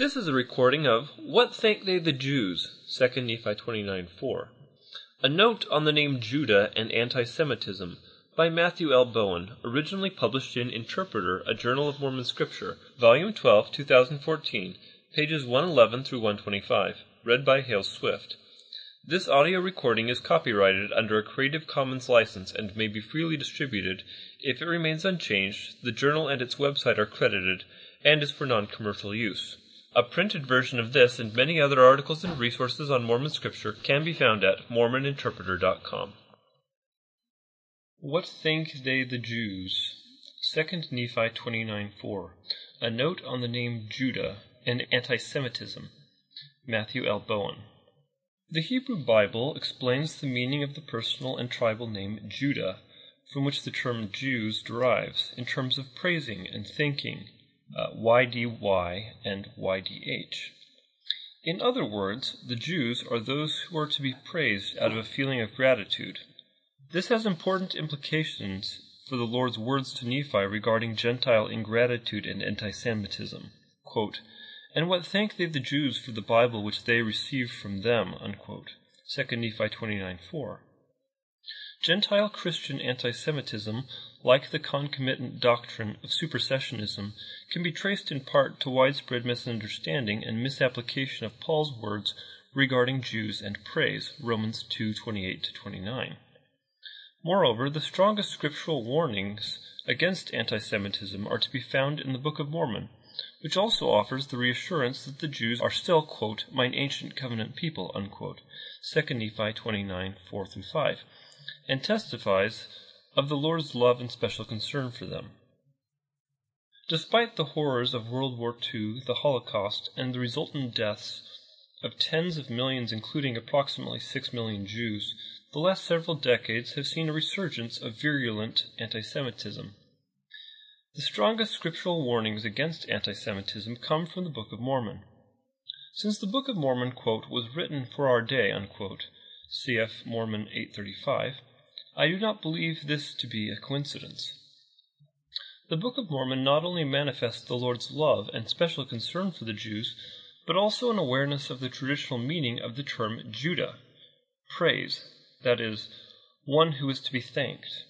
This is a recording of What Think They the Jews, 2 Nephi 29:4, a note on the name Judah and anti-Semitism by Matthew L. Bowen, originally published in Interpreter, a Journal of Mormon Scripture, Volume 12, 2014, pages 111 through 125, read by Hale Swift. This audio recording is copyrighted under a Creative Commons license and may be freely distributed. If it remains unchanged, the journal and its website are credited and is for non-commercial use. A printed version of this and many other articles and resources on Mormon scripture can be found at mormoninterpreter.com. What Think They the Jews? 2 Nephi 29:4. A Note on the Name Judah and Anti-Semitism. Matthew L. Bowen. The Hebrew Bible explains the meaning of the personal and tribal name Judah, from which the term Jews derives, in terms of praising and thanking, ydy and ydh. In other words, the Jews are those who are to be praised out of a feeling of gratitude. This has important implications for the Lord's words to Nephi regarding Gentile ingratitude and anti-Semitism. Quote, "And what thank they the Jews for the Bible which they received from them?" Unquote. 2 Nephi 29:4. Gentile Christian anti-Semitism, like the concomitant doctrine of supersessionism, can be traced in part to widespread misunderstanding and misapplication of Paul's words regarding Jews and praise, Romans 2:28-29. Moreover, the strongest scriptural warnings against anti-Semitism are to be found in the Book of Mormon, which also offers the reassurance that the Jews are still, quote, "mine ancient covenant people," unquote, 2 Nephi 29:4-5, and testifies of the Lord's love and special concern for them. Despite the horrors of World War II, the Holocaust, and the resultant deaths of tens of millions, including approximately 6 million Jews, the last several decades have seen a resurgence of virulent anti-Semitism. The strongest scriptural warnings against anti-Semitism come from the Book of Mormon. Since the Book of Mormon, quote, "was written for our day," unquote, cf. Mormon 835, I do not believe this to be a coincidence. The Book of Mormon not only manifests the Lord's love and special concern for the Jews, but also an awareness of the traditional meaning of the term Judah, praise, that is, one who is to be thanked,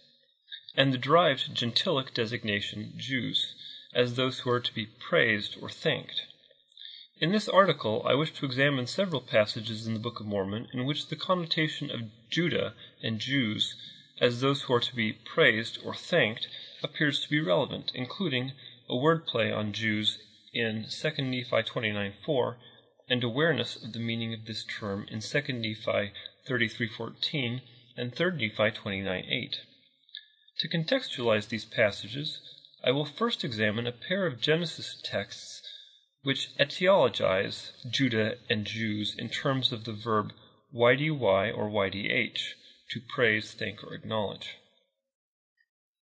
and the derived Gentilic designation Jews, as those who are to be praised or thanked. In this article, I wish to examine several passages in the Book of Mormon in which the connotation of Judah and Jews as those who are to be praised or thanked appears to be relevant, including a wordplay on Jews in 2 Nephi 29:4 and awareness of the meaning of this term in 2 Nephi 33:14 and 3 Nephi 29:8. To contextualize these passages, I will first examine a pair of Genesis texts which etiologize Judah and Jews in terms of the verb ydy or ydh, to praise, thank, or acknowledge.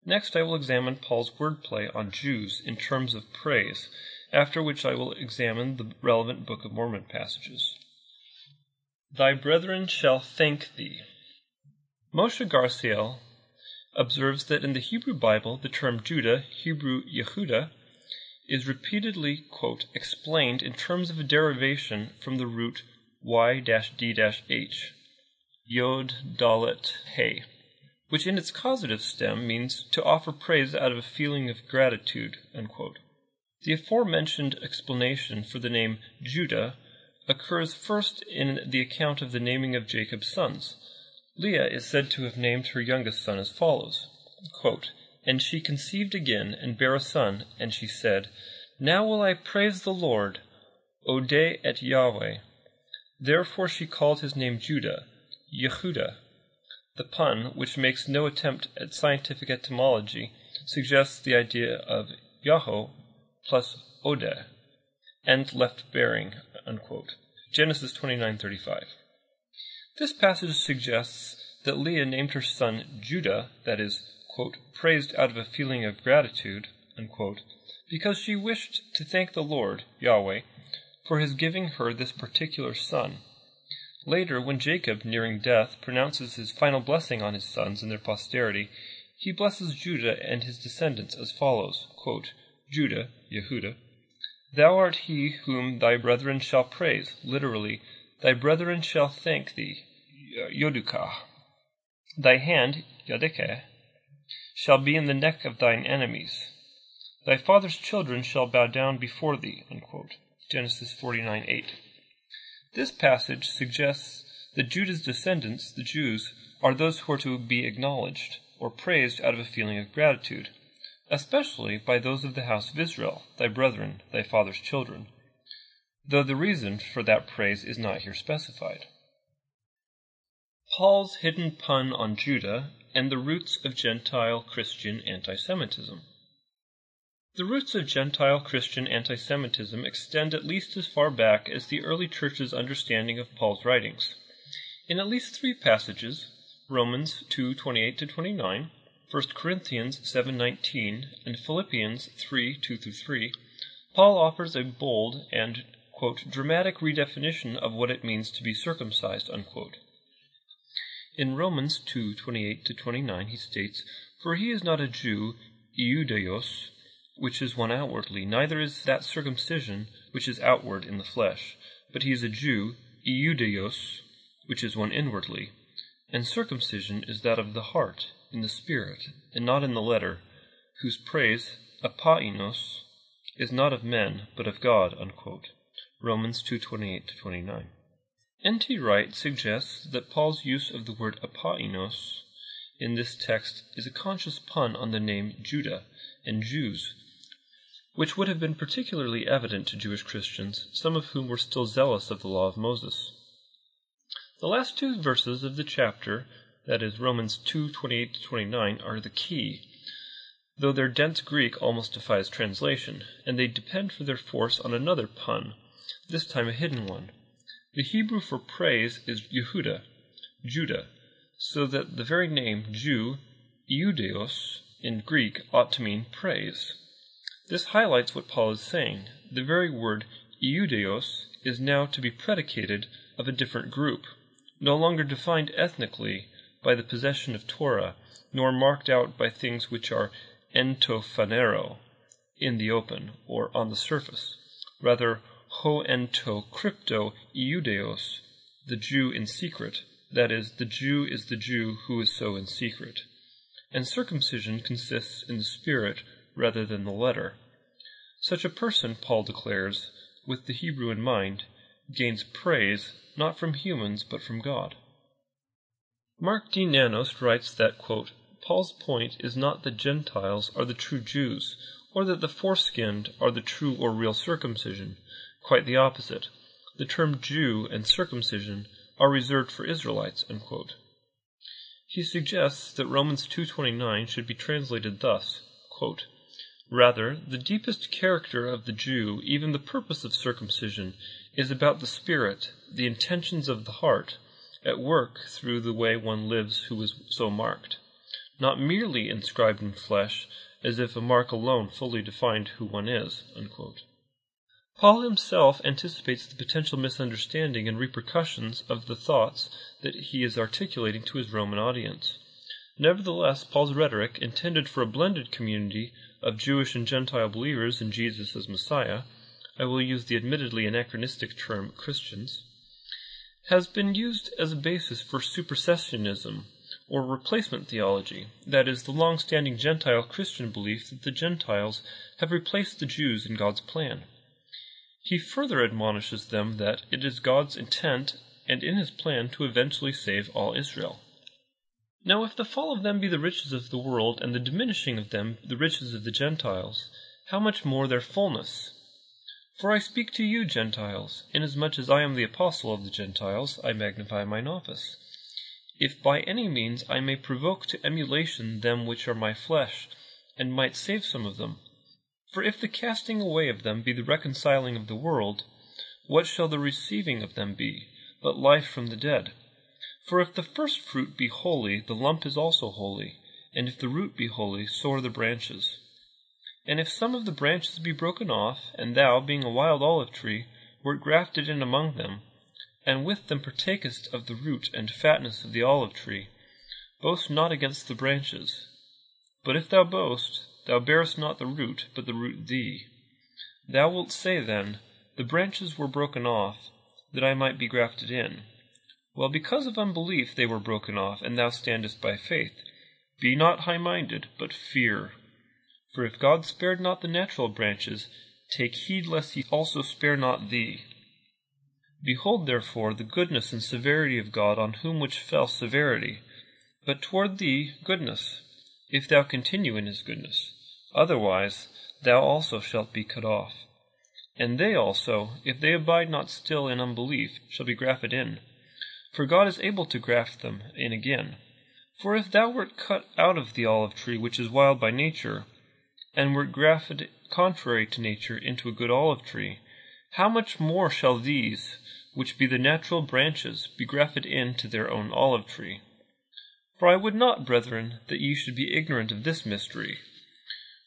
Next, I will examine Paul's wordplay on Jews in terms of praise, after which I will examine the relevant Book of Mormon passages. "Thy brethren shall thank thee." Moshe Garciel observes that in the Hebrew Bible, the term Judah, Hebrew Yehudah, is repeatedly, quote, "explained in terms of a derivation from the root y-d-h, yod, dalet, he, which in its causative stem means to offer praise out of a feeling of gratitude," unquote. The aforementioned explanation for the name Judah occurs first in the account of the naming of Jacob's sons. Leah is said to have named her youngest son as follows, quote, "And she conceived again, and bare a son, and she said, Now will I praise the Lord, Odeh et Yahweh. Therefore she called his name Judah, Yehudah." The pun, which makes no attempt at scientific etymology, suggests the idea of Yahweh plus Odeh, and left bearing, unquote. Genesis 29:35. This passage suggests that Leah named her son Judah, that is, quote, "praised out of a feeling of gratitude," unquote, because she wished to thank the Lord, Yahweh, for his giving her this particular son. Later, when Jacob, nearing death, pronounces his final blessing on his sons and their posterity, he blesses Judah and his descendants as follows, quote, "Judah, Yehudah, Thou art he whom thy brethren shall praise, literally, thy brethren shall thank thee, yodukah. Thy hand, yadekeh, shall be in the neck of thine enemies. Thy father's children shall bow down before thee, unquote. Genesis 49:8. This passage suggests that Judah's descendants, the Jews, are those who are to be acknowledged or praised out of a feeling of gratitude, especially by those of the house of Israel, thy brethren, thy father's children, though the reason for that praise is not here specified. Paul's hidden pun on Judah and the roots of Gentile Christian anti-Semitism. The roots of Gentile Christian anti-Semitism extend at least as far back as the early church's understanding of Paul's writings. In at least three passages, Romans 2:28-29, 1 Corinthians 7:19, and Philippians 3:2-3, Paul offers a bold and, quote, dramatic redefinition of what it means to be circumcised, unquote. In Romans 2:28-29 he states, "For he is not a Jew, iudaios, which is one outwardly, neither is that circumcision which is outward in the flesh, but he is a Jew, iudaios, which is one inwardly, and circumcision is that of the heart, in the spirit, and not in the letter, whose praise, apainos, is not of men, but of God," unquote. Romans 2:28-29. N.T. Wright suggests that Paul's use of the word apainos in this text is a conscious pun on the name Judah and Jews, which would have been particularly evident to Jewish Christians, some of whom were still zealous of the law of Moses. The last two verses of the chapter, that is, Romans 2:28-29, are the key, though their dense Greek almost defies translation, and they depend for their force on another pun, this time a hidden one. The Hebrew for praise is Yehuda, Judah, so that the very name Jew, iudaios, in Greek ought to mean praise. This highlights what Paul is saying. The very word iudaios is now to be predicated of a different group, no longer defined ethnically by the possession of Torah, nor marked out by things which are entophanero, in the open, or on the surface. Rather, ho ento crypto iudeos, the Jew in secret, that is the Jew who is so in secret. And circumcision consists in the spirit rather than the letter. Such a person, Paul declares, with the Hebrew in mind, gains praise not from humans but from God. Mark D. Nanos writes that, quote, "Paul's point is not that Gentiles are the true Jews, or that the foreskinned are the true or real circumcision. Quite the opposite. The term Jew and circumcision are reserved for Israelites," unquote. He suggests that Romans 2:29 should be translated thus, quote, "Rather, the deepest character of the Jew, even the purpose of circumcision, is about the spirit, the intentions of the heart, at work through the way one lives who is so marked, not merely inscribed in flesh, as if a mark alone fully defined who one is," unquote. Paul himself anticipates the potential misunderstanding and repercussions of the thoughts that he is articulating to his Roman audience. Nevertheless, Paul's rhetoric, intended for a blended community of Jewish and Gentile believers in Jesus as Messiah, I will use the admittedly anachronistic term Christians, has been used as a basis for supersessionism, or replacement theology, that is, the long-standing Gentile Christian belief that the Gentiles have replaced the Jews in God's plan. He further admonishes them that it is God's intent and in his plan to eventually save all Israel. Now if the fall of them be the riches of the world, and the diminishing of them the riches of the Gentiles, how much more their fullness? "For I speak to you, Gentiles, inasmuch as I am the apostle of the Gentiles, I magnify mine office, if by any means I may provoke to emulation them which are my flesh, and might save some of them. For if the casting away of them be the reconciling of the world, what shall the receiving of them be, but life from the dead? For if the first fruit be holy, the lump is also holy, and if the root be holy, so are the branches. And if some of the branches be broken off, and thou, being a wild olive tree, wert grafted in among them, and with them partakest of the root and fatness of the olive tree, boast not against the branches. But if thou boast, thou bearest not the root, but the root thee. Thou wilt say then, the branches were broken off, that I might be grafted in. Well, because of unbelief they were broken off, and thou standest by faith. Be not high-minded, but fear. For if God spared not the natural branches, take heed lest he also spare not thee. Behold, therefore, the goodness and severity of God, on whom which fell severity, but toward thee goodness, if thou continue in his goodness. Otherwise thou also shalt be cut off. And they also, if they abide not still in unbelief, shall be grafted in. For God is able to graft them in again. For if thou wert cut out of the olive tree which is wild by nature, and wert grafted contrary to nature into a good olive tree, how much more shall these, which be the natural branches, be grafted into their own olive tree? For I would not, brethren, that ye should be ignorant of this mystery,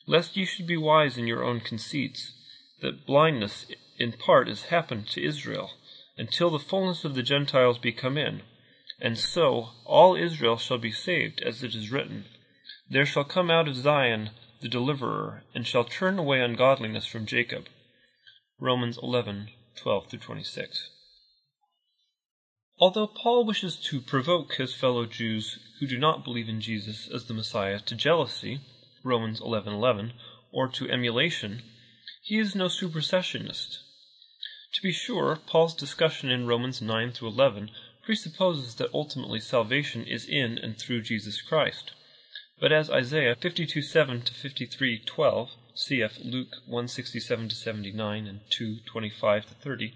lest ye should be wise in your own conceits, that blindness in part is happened to Israel, until the fullness of the Gentiles be come in. And so all Israel shall be saved, as it is written, There shall come out of Zion the Deliverer, and shall turn away ungodliness from Jacob. Romans 11:12-26. Although Paul wishes to provoke his fellow Jews who do not believe in Jesus as the Messiah to jealousy, Romans 11:11, or to emulation, he is no supersessionist. To be sure, Paul's discussion in Romans 9-11 presupposes that ultimately salvation is in and through Jesus Christ. But as Isaiah 52:7-53:12, cf. Luke 1:67-79 and 2:25-30,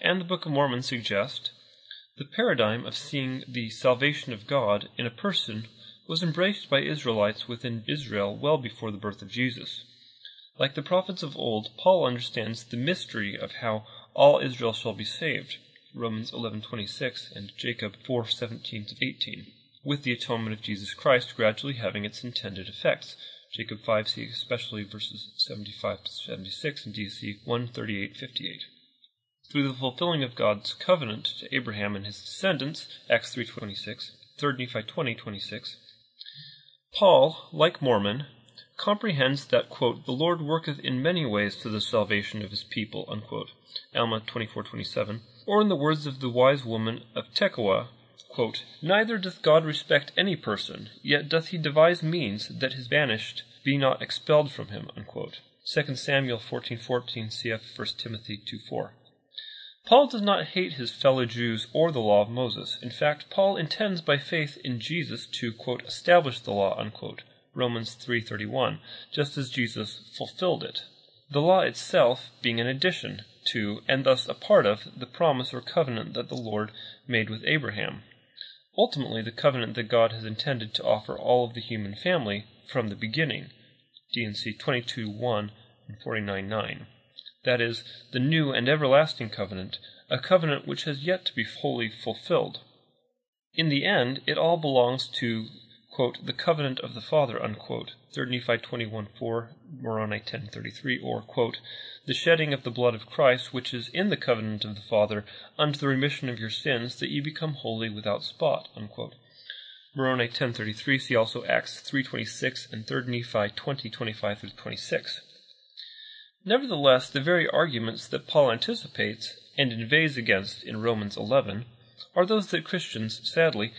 and the Book of Mormon suggest, the paradigm of seeing the salvation of God in a person was embraced by Israelites within Israel well before the birth of Jesus. Like the prophets of old, Paul understands the mystery of how all Israel shall be saved, Romans 11:26 and Jacob 4:17-18, with the atonement of Jesus Christ gradually having its intended effects, Jacob 5, see especially verses 75-76 and D.C. 138-58. Through the fulfilling of God's covenant to Abraham and his descendants, Acts 3:26, 3 Nephi 20:26, Paul, like Mormon, comprehends that, quote, the Lord worketh in many ways to the salvation of his people, unquote, Alma 24:27, or in the words of the wise woman of Tekoa, quote, neither doth God respect any person, yet doth he devise means that his banished be not expelled from him, unquote, 2 Samuel 14:14, cf. 1 Timothy 2:4. Paul does not hate his fellow Jews or the law of Moses. In fact, Paul intends by faith in Jesus to, quote, establish the law, unquote, Romans 3:31, just as Jesus fulfilled it, the law itself being an addition to, and thus a part of, the promise or covenant that the Lord made with Abraham. Ultimately, the covenant that God has intended to offer all of the human family from the beginning, D&C 22:1 and 49:9. That is, the new and everlasting covenant, a covenant which has yet to be wholly fulfilled. In the end, it all belongs to, quote, the covenant of the Father, unquote, 3 Nephi 21:4, Moroni 10:33, or, quote, the shedding of the blood of Christ, which is in the covenant of the Father, unto the remission of your sins, that ye become holy without spot, unquote. Moroni 10:33, see also Acts 3:26 and 3 Nephi 20:25-26. Nevertheless, the very arguments that Paul anticipates and inveighs against in Romans 11 are those that Christians, sadly,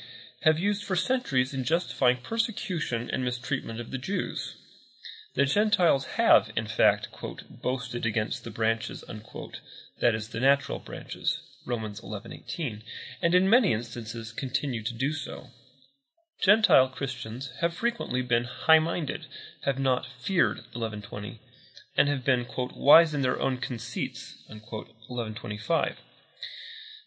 have used for centuries in justifying persecution and mistreatment of the Jews. The Gentiles have, in fact, quote, boasted against the branches, unquote, that is, the natural branches, Romans 11:18, and in many instances continue to do so. Gentile Christians have frequently been high-minded, have not feared, 11:20, and have been, quote, wise in their own conceits, unquote, 11:25.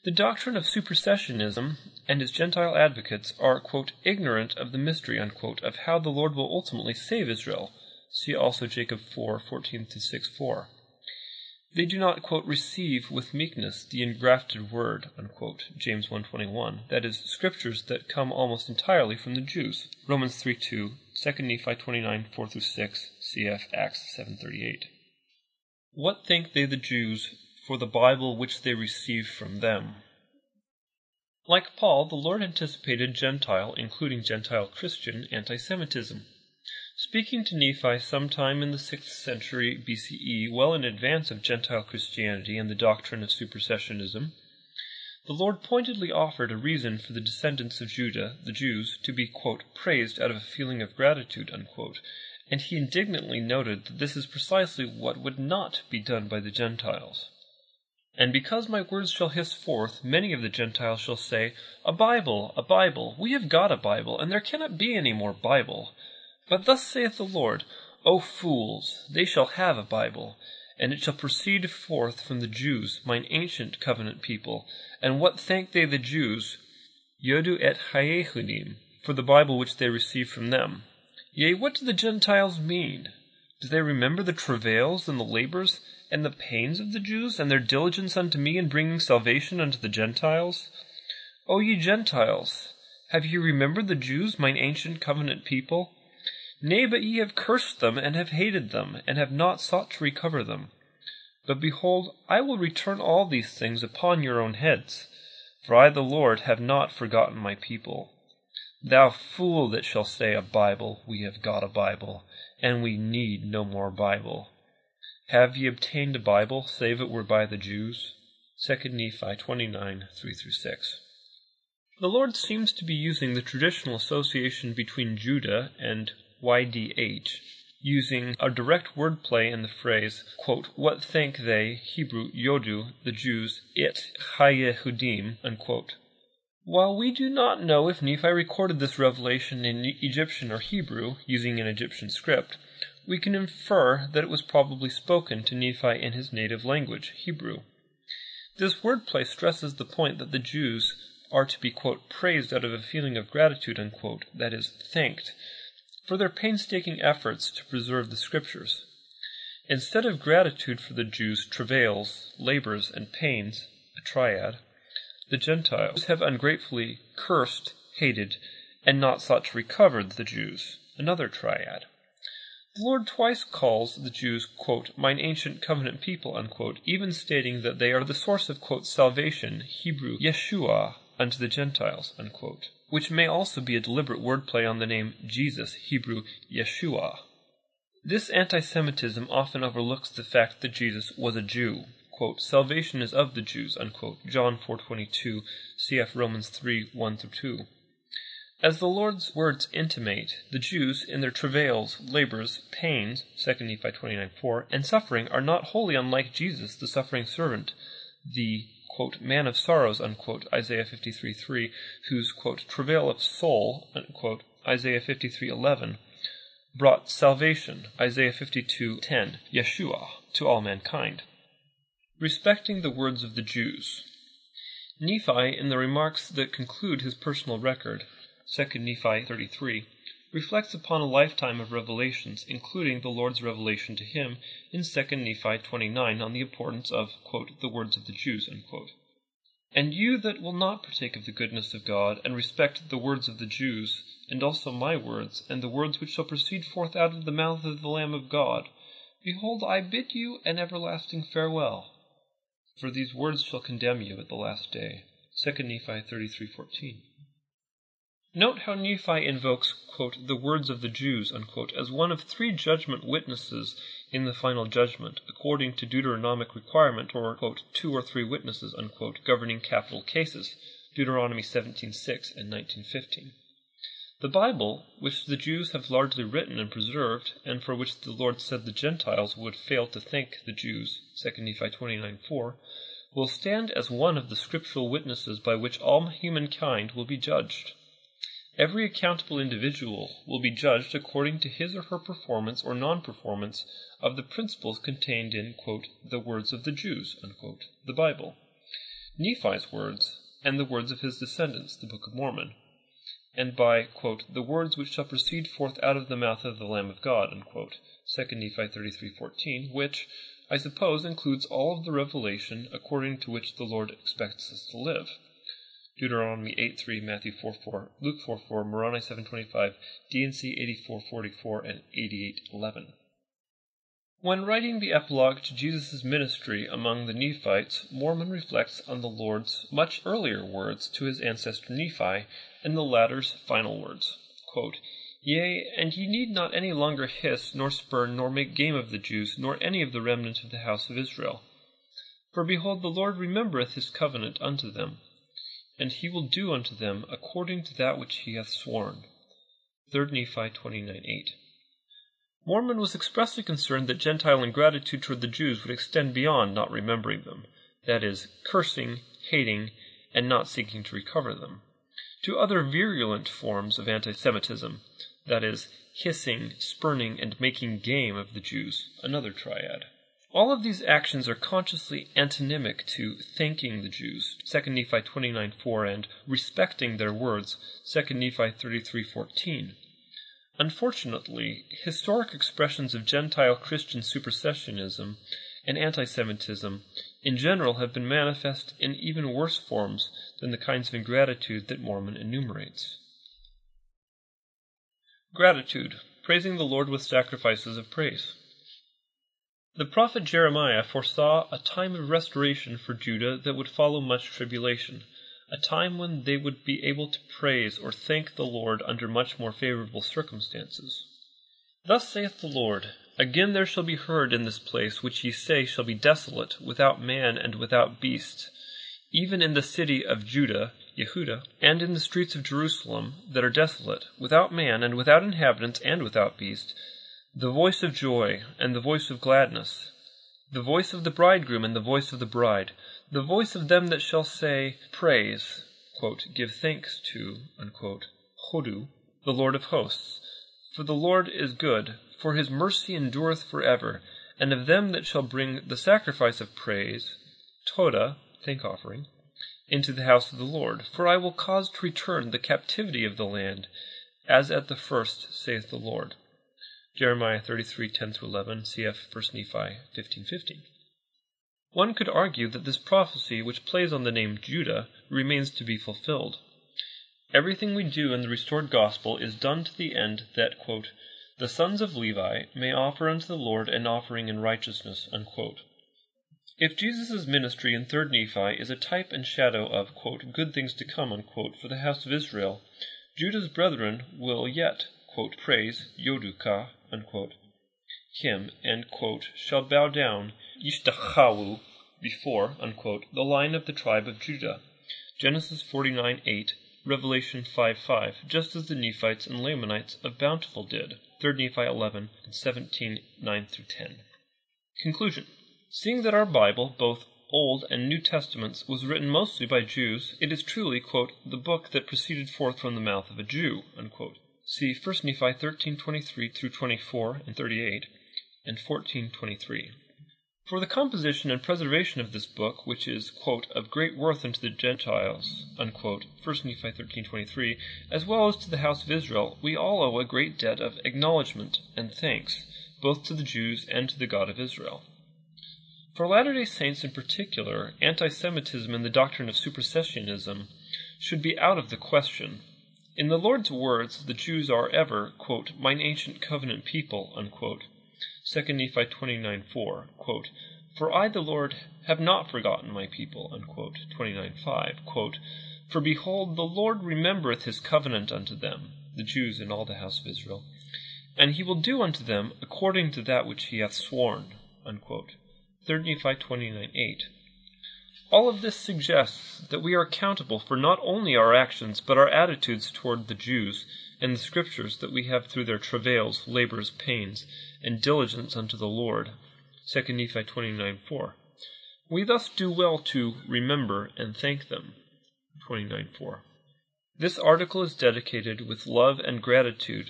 The doctrine of supersessionism and its Gentile advocates are, quote, ignorant of the mystery, unquote, of how the Lord will ultimately save Israel. See also Jacob 4:14-6:4. They do not, quote, receive with meekness the engrafted word, unquote, James 1:21, that is, scriptures that come almost entirely from the Jews, Romans 3:2, 2 Nephi 29:4-6, cf. Acts 7:38. What think they the Jews for the Bible which they receive from them? Like Paul, the Lord anticipated Gentile, including Gentile Christian, anti-Semitism. Speaking to Nephi sometime in the 6th century BCE, well in advance of Gentile Christianity and the doctrine of supersessionism, the Lord pointedly offered a reason for the descendants of Judah, the Jews, to be, quote, praised out of a feeling of gratitude, unquote, and he indignantly noted that this is precisely what would not be done by the Gentiles. And because my words shall hiss forth, many of the Gentiles shall say, a Bible, we have got a Bible, and there cannot be any more Bible. But thus saith the Lord, O fools, they shall have a Bible, and it shall proceed forth from the Jews, mine ancient covenant people. And what thank they the Jews, Yodu et Hayehudim, for the Bible which they receive from them? Yea, what do the Gentiles mean? Do they remember the travails and the labors and the pains of the Jews, and their diligence unto me in bringing salvation unto the Gentiles? O ye Gentiles, have ye remembered the Jews, mine ancient covenant people? Nay, but ye have cursed them, and have hated them, and have not sought to recover them. But behold, I will return all these things upon your own heads, for I the Lord have not forgotten my people. Thou fool that shall say, a Bible, we have got a Bible, and we need no more Bible. Have ye obtained a Bible, save it were by the Jews? 2 Nephi 29, 3-6. The Lord seems to be using the traditional association between Judah and YDH, using a direct wordplay in the phrase, quote, what thank they, Hebrew Yodu, the Jews, it Hayehudim, unquote. While we do not know if Nephi recorded this revelation in Egyptian or Hebrew, using an Egyptian script, we can infer that it was probably spoken to Nephi in his native language, Hebrew. This wordplay stresses the point that the Jews are to be, quote, praised out of a feeling of gratitude, unquote, that is, thanked, for their painstaking efforts to preserve the Scriptures. Instead of gratitude for the Jews' travails, labors, and pains, a triad, the Gentiles have ungratefully cursed, hated, and not sought to recover the Jews, another triad. The Lord twice calls the Jews, quote, mine ancient covenant people, unquote, even stating that they are the source of, quote, salvation, Hebrew, Yeshua, unto the Gentiles, unquote, which may also be a deliberate wordplay on the name Jesus, Hebrew Yeshua. This anti-Semitism often overlooks the fact that Jesus was a Jew. Quote, salvation is of the Jews, unquote, John 4:22, cf. Romans 3:1-2. As the Lord's words intimate, the Jews, in their travails, labors, pains, 2 Nephi 29:4, and suffering, are not wholly unlike Jesus, the suffering servant, the quote, man of sorrows, unquote, Isaiah 53:3, whose, quote, travail of soul, unquote, Isaiah 53:11, brought salvation, Isaiah 52:10, Yeshua, to all mankind. Respecting the words of the Jews, Nephi, in the remarks that conclude his personal record, 2 Nephi 33, reflects upon a lifetime of revelations, including the Lord's revelation to him in 2 Nephi 29 on the importance of, quote, the words of the Jews, unquote. And you that will not partake of the goodness of God, and respect the words of the Jews, and also my words, and the words which shall proceed forth out of the mouth of the Lamb of God, behold, I bid you an everlasting farewell, for these words shall condemn you at the last day. 2 Nephi 33:14. Note how Nephi invokes, quote, the words of the Jews, unquote, as one of three judgment witnesses in the final judgment, according to Deuteronomic requirement, or, quote, 2 or 3 witnesses, unquote, governing capital cases, Deuteronomy 17:6 and 19:15. The Bible, which the Jews have largely written and preserved, and for which the Lord said the Gentiles would fail to thank the Jews, 2 Nephi 29:4, will stand as one of the scriptural witnesses by which all humankind will be judged. Every accountable individual will be judged according to his or her performance or non-performance of the principles contained in, quote, the words of the Jews, unquote, the Bible, Nephi's words, and the words of his descendants, the Book of Mormon, and by, quote, the words which shall proceed forth out of the mouth of the Lamb of God, unquote, 2 Nephi 33:14, which, I suppose, includes all of the revelation according to which the Lord expects us to live. Deuteronomy 8:3, Matthew 4:4, Luke 4:4, Moroni 7:25, D&C 84:44, and 88:11. When writing the epilogue to Jesus' ministry among the Nephites, Mormon reflects on the Lord's much earlier words to his ancestor Nephi and the latter's final words. Quote, Yea, and ye need not any longer hiss, nor spurn, nor make game of the Jews, nor any of the remnant of the house of Israel. For behold, the Lord remembereth his covenant unto them, and he will do unto them according to that which he hath sworn. 3 Nephi 29:8. Mormon was expressly concerned that Gentile ingratitude toward the Jews would extend beyond not remembering them, that is, cursing, hating, and not seeking to recover them, to other virulent forms of anti-Semitism, that is, hissing, spurning, and making game of the Jews, another triad. All of these actions are consciously antonymic to thanking the Jews, 2 Nephi 29:4, and respecting their words, 2 Nephi 33:14. Unfortunately, historic expressions of Gentile Christian supersessionism and anti-Semitism in general have been manifest in even worse forms than the kinds of ingratitude that Mormon enumerates. Gratitude, praising the Lord with sacrifices of praise. The prophet Jeremiah foresaw a time of restoration for Judah that would follow much tribulation, a time when they would be able to praise or thank the Lord under much more favorable circumstances. Thus saith the Lord, Again there shall be heard in this place which ye say shall be desolate, without man and without beast, even in the city of Judah, Yehudah, and in the streets of Jerusalem that are desolate, without man and without inhabitants and without beast, the voice of joy, and the voice of gladness, the voice of the bridegroom, and the voice of the bride, the voice of them that shall say, Praise, quote, give thanks to, unquote, Hodu, the Lord of hosts. For the Lord is good, for his mercy endureth forever, and of them that shall bring the sacrifice of praise, Toda, thank offering, into the house of the Lord. For I will cause to return the captivity of the land, as at the first, saith the Lord. Jeremiah 33:10-11, cf. 1 Nephi 15:15. One could argue that this prophecy, which plays on the name Judah, remains to be fulfilled. Everything we do in the restored gospel is done to the end that, quote, the sons of Levi may offer unto the Lord an offering in righteousness, unquote. If Jesus' ministry in 3 Nephi is a type and shadow of, quote, good things to come, unquote, for the house of Israel, Judah's brethren will yet, quote, praise, Yoduka, unquote, him, and, quote, shall bow down, Yishtachawu, before, unquote, the line of the tribe of Judah, Genesis 49:8, Revelation 5:5, just as the Nephites and Lamanites of Bountiful did, 3 Nephi 11 and 17:9-10. Conclusion. Seeing that our Bible, both Old and New Testaments, was written mostly by Jews, it is truly, quote, the book that proceeded forth from the mouth of a Jew, unquote. See 1 Nephi 13:23-24 and 38 and 14:23. For the composition and preservation of this book, which is, quote, of great worth unto the Gentiles, unquote, 1 Nephi 13:23, as well as to the house of Israel, we all owe a great debt of acknowledgment and thanks, both to the Jews and to the God of Israel. For Latter-day Saints in particular, anti-Semitism and the doctrine of supersessionism should be out of the question. In the Lord's words, the Jews are ever, quote, mine ancient covenant people, unquote, 2 Nephi 29:4, quote, for I the Lord have not forgotten my people, unquote, 29:5, quote, for behold, the Lord remembereth his covenant unto them, the Jews and all the house of Israel, and he will do unto them according to that which he hath sworn, unquote, 3 Nephi 29:8. All of this suggests that we are accountable for not only our actions, but our attitudes toward the Jews and the Scriptures that we have through their travails, labors, pains, and diligence unto the Lord. 2 Nephi 29:4. We thus do well to remember and thank them. 29:4. This article is dedicated with love and gratitude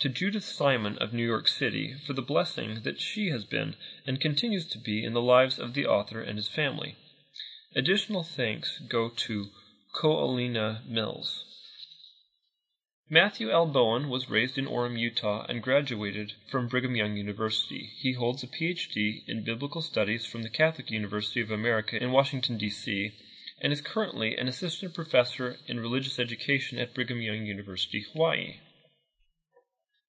to Judith Simon of New York City for the blessing that she has been and continues to be in the lives of the author and his family. Additional thanks go to Koalina Mills. Matthew L. Bowen was raised in Orem, Utah, and graduated from Brigham Young University. He holds a Ph.D. in Biblical Studies from the Catholic University of America in Washington, D.C., and is currently an assistant professor in religious education at Brigham Young University, Hawaii.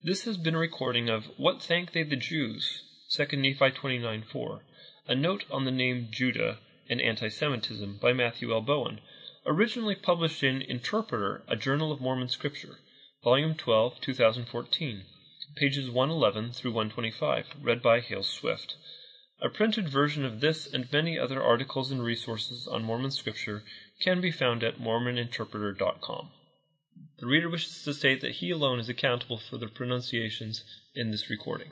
This has been a recording of What Thank They the Jews, 2 Nephi 29:4, a note on the name Judah, and Anti-Semitism by Matthew L. Bowen, originally published in Interpreter, a Journal of Mormon Scripture, Volume 12, 2014, pages 111 through 125, read by Hale Swift. A printed version of this and many other articles and resources on Mormon scripture can be found at mormoninterpreter.com. The reader wishes to state that he alone is accountable for the pronunciations in this recording.